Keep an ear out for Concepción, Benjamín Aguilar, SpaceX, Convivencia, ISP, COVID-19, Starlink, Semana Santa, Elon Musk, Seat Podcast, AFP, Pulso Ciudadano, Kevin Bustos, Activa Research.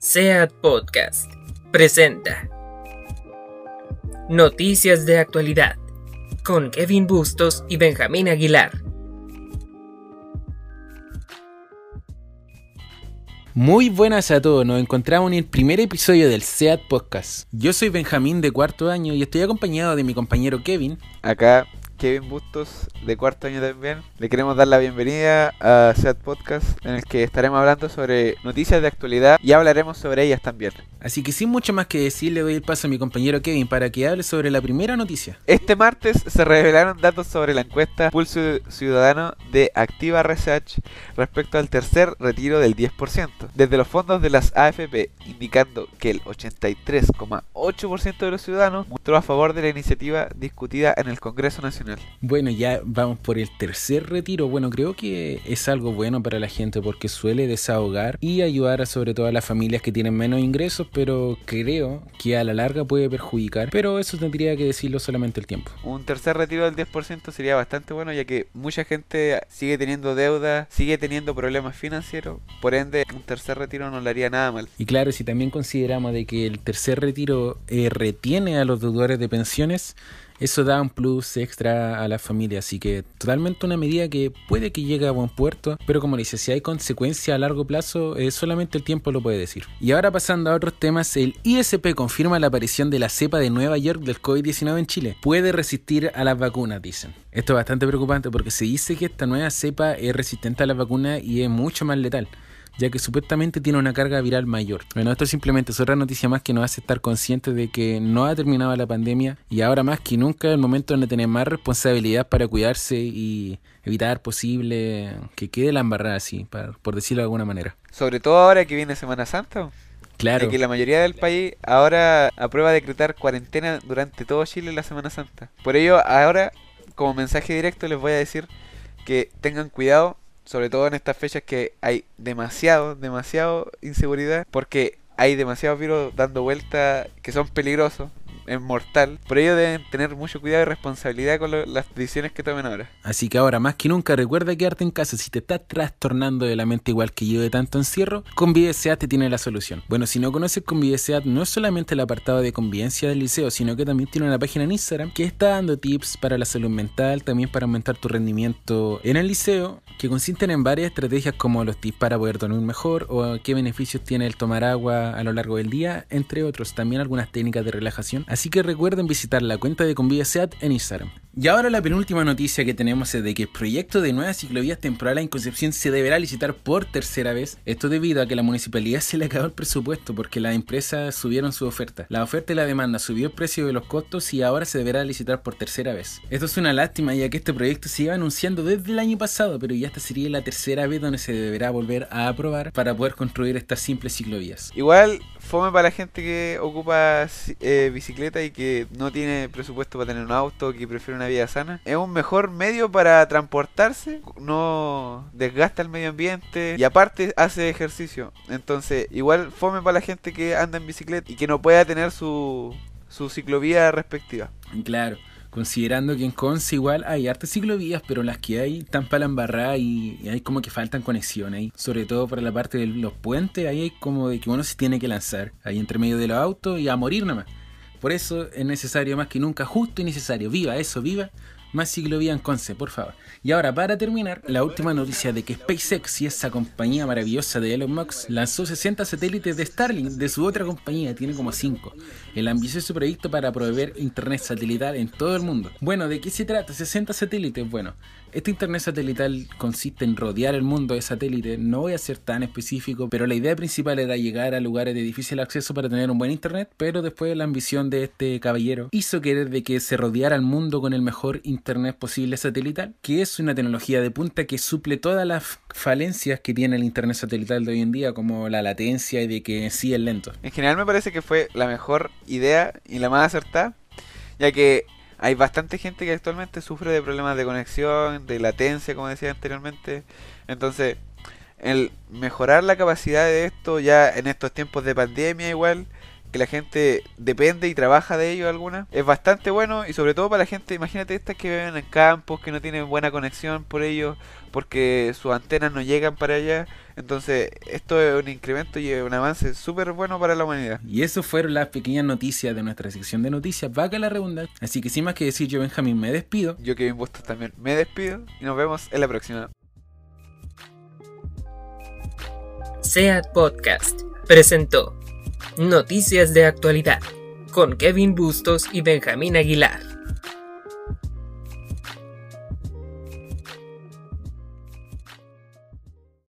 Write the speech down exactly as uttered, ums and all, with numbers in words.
Seat Podcast presenta Noticias de Actualidad con Kevin Bustos y Benjamín Aguilar. Muy buenas a todos, nos encontramos en el primer episodio del Seat Podcast. Yo soy Benjamín, de cuarto año, y estoy acompañado de mi compañero Kevin. Acá Kevin Bustos, de cuarto año también. Le queremos dar la bienvenida a Seat Podcast, en el que estaremos hablando sobre noticias de actualidad y hablaremos sobre ellas también. Así que sin mucho más que decir, le doy el paso a mi compañero Kevin para que hable sobre la primera noticia. Este martes se revelaron datos sobre la encuesta Pulso Ciudadano de Activa Research respecto al tercer retiro del diez por ciento desde los fondos de las A F P, indicando que el ochenta y tres coma ocho por ciento de los ciudadanos mostró a favor de la iniciativa discutida en el Congreso Nacional. Bueno, ya vamos por el tercer retiro. Bueno, creo que es algo bueno para la gente porque suele desahogar y ayudar a, sobre todo, a las familias que tienen menos ingresos, pero creo que a la larga puede perjudicar, pero eso tendría que decirlo solamente el tiempo. Un tercer retiro del diez por ciento sería bastante bueno, ya que mucha gente sigue teniendo deuda, sigue teniendo problemas financieros, por ende un tercer retiro no le haría nada mal. Y claro, si también consideramos de que el tercer retiro eh, retiene a los deudores de pensiones, eso da un plus extra a la familia, así que totalmente una medida que puede que llegue a buen puerto, pero como le dice, si hay consecuencias a largo plazo, eh, solamente el tiempo lo puede decir. Y ahora, pasando a otros temas, el I S P confirma la aparición de la cepa de Nueva York del COVID diecinueve en Chile. Puede resistir a las vacunas, dicen. Esto es bastante preocupante porque se dice que esta nueva cepa es resistente a las vacunas y es mucho más letal, ya que supuestamente tiene una carga viral mayor. Bueno, esto simplemente es otra noticia más que nos hace estar conscientes de que no ha terminado la pandemia y ahora más que nunca es el momento donde tener más responsabilidad para cuidarse y evitar posible que quede la embarrada, así, para, por decirlo de alguna manera. Sobre todo ahora que viene Semana Santa. Claro. De que la mayoría del país ahora aprueba decretar cuarentena durante todo Chile en la Semana Santa. Por ello, ahora, como mensaje directo, les voy a decir que tengan cuidado, sobre todo en estas fechas que hay demasiado, demasiado inseguridad, porque hay demasiados virus dando vuelta que son peligrosos, es mortal. Por ello deben tener mucho cuidado y responsabilidad con lo, las decisiones que tomen ahora. Así que ahora más que nunca recuerda quedarte en casa. Si te estás trastornando de la mente igual que yo de tanto encierro, Convivencia te tiene la solución. Bueno, si no conoces Convivencia, no es solamente el apartado de convivencia del liceo, sino que también tiene una página en Instagram que está dando tips para la salud mental, también para aumentar tu rendimiento en el liceo, que consisten en varias estrategias como los tips para poder dormir mejor o qué beneficios tiene el tomar agua a lo largo del día, entre otros. También algunas técnicas de relajación. Así que recuerden visitar la cuenta de Convive Seat en Instagram. Y ahora la penúltima noticia que tenemos es de que el proyecto de nuevas ciclovías temporales en Concepción se deberá licitar por tercera vez. Esto debido a que la municipalidad se le acabó el presupuesto porque las empresas subieron su oferta. La oferta y la demanda subió el precio de los costos y ahora se deberá licitar por tercera vez. Esto es una lástima, ya que este proyecto se iba anunciando desde el año pasado, pero ya esta sería la tercera vez donde se deberá volver a aprobar para poder construir estas simples ciclovías. Igual, fome para la gente que ocupa eh, bicicleta y que no tiene presupuesto para tener un auto, que prefiere una vida sana. Es un mejor medio para transportarse, no desgasta el medio ambiente y aparte hace ejercicio. Entonces, igual fome para la gente que anda en bicicleta y que no pueda tener su, su ciclovía respectiva. Claro, considerando que en Conce igual hay hartas ciclovías, pero las que hay están para la embarrada y, y hay como que faltan conexiones ahí, sobre todo para la parte de los puentes. Ahí hay como de que uno se tiene que lanzar ahí entre medio de los autos y a morir nada más. Por eso es necesario más que nunca, justo y necesario. Viva eso, viva más ciclovía en Conce, por favor. Y ahora, para terminar, la última noticia de que SpaceX y esa compañía maravillosa de Elon Musk lanzó sesenta satélites de Starlink de su otra compañía, tiene como cinco. El ambicioso proyecto para proveer internet satelital en todo el mundo. Bueno, ¿de qué se trata? sesenta satélites. Bueno, este internet satelital consiste en rodear el mundo de satélites. No voy a ser tan específico, pero la idea principal era llegar a lugares de difícil acceso para tener un buen internet, pero después la ambición de este caballero hizo querer de que se rodeara el mundo con el mejor internet internet posible satelital, que es una tecnología de punta que suple todas las falencias que tiene el internet satelital de hoy en día, como la latencia y de que sí es lento. En general me parece que fue la mejor idea y la más acertada, ya que hay bastante gente que actualmente sufre de problemas de conexión, de latencia, como decía anteriormente. Entonces, el mejorar la capacidad de esto ya en estos tiempos de pandemia igual, que la gente depende y trabaja de ello alguna, es bastante bueno, y sobre todo para la gente, imagínate estas que viven en campos, que no tienen buena conexión por ellos, porque sus antenas no llegan para allá. Entonces esto es un incremento y un avance súper bueno para la humanidad. Y eso fueron las pequeñas noticias de nuestra sección de noticias, vaca la redundancia. Así que sin más que decir, yo Benjamín me despido. Yo Kevin Bustos también me despido y nos vemos en la próxima. Seat Podcast presentó Noticias de Actualidad con Kevin Bustos y Benjamín Aguilar.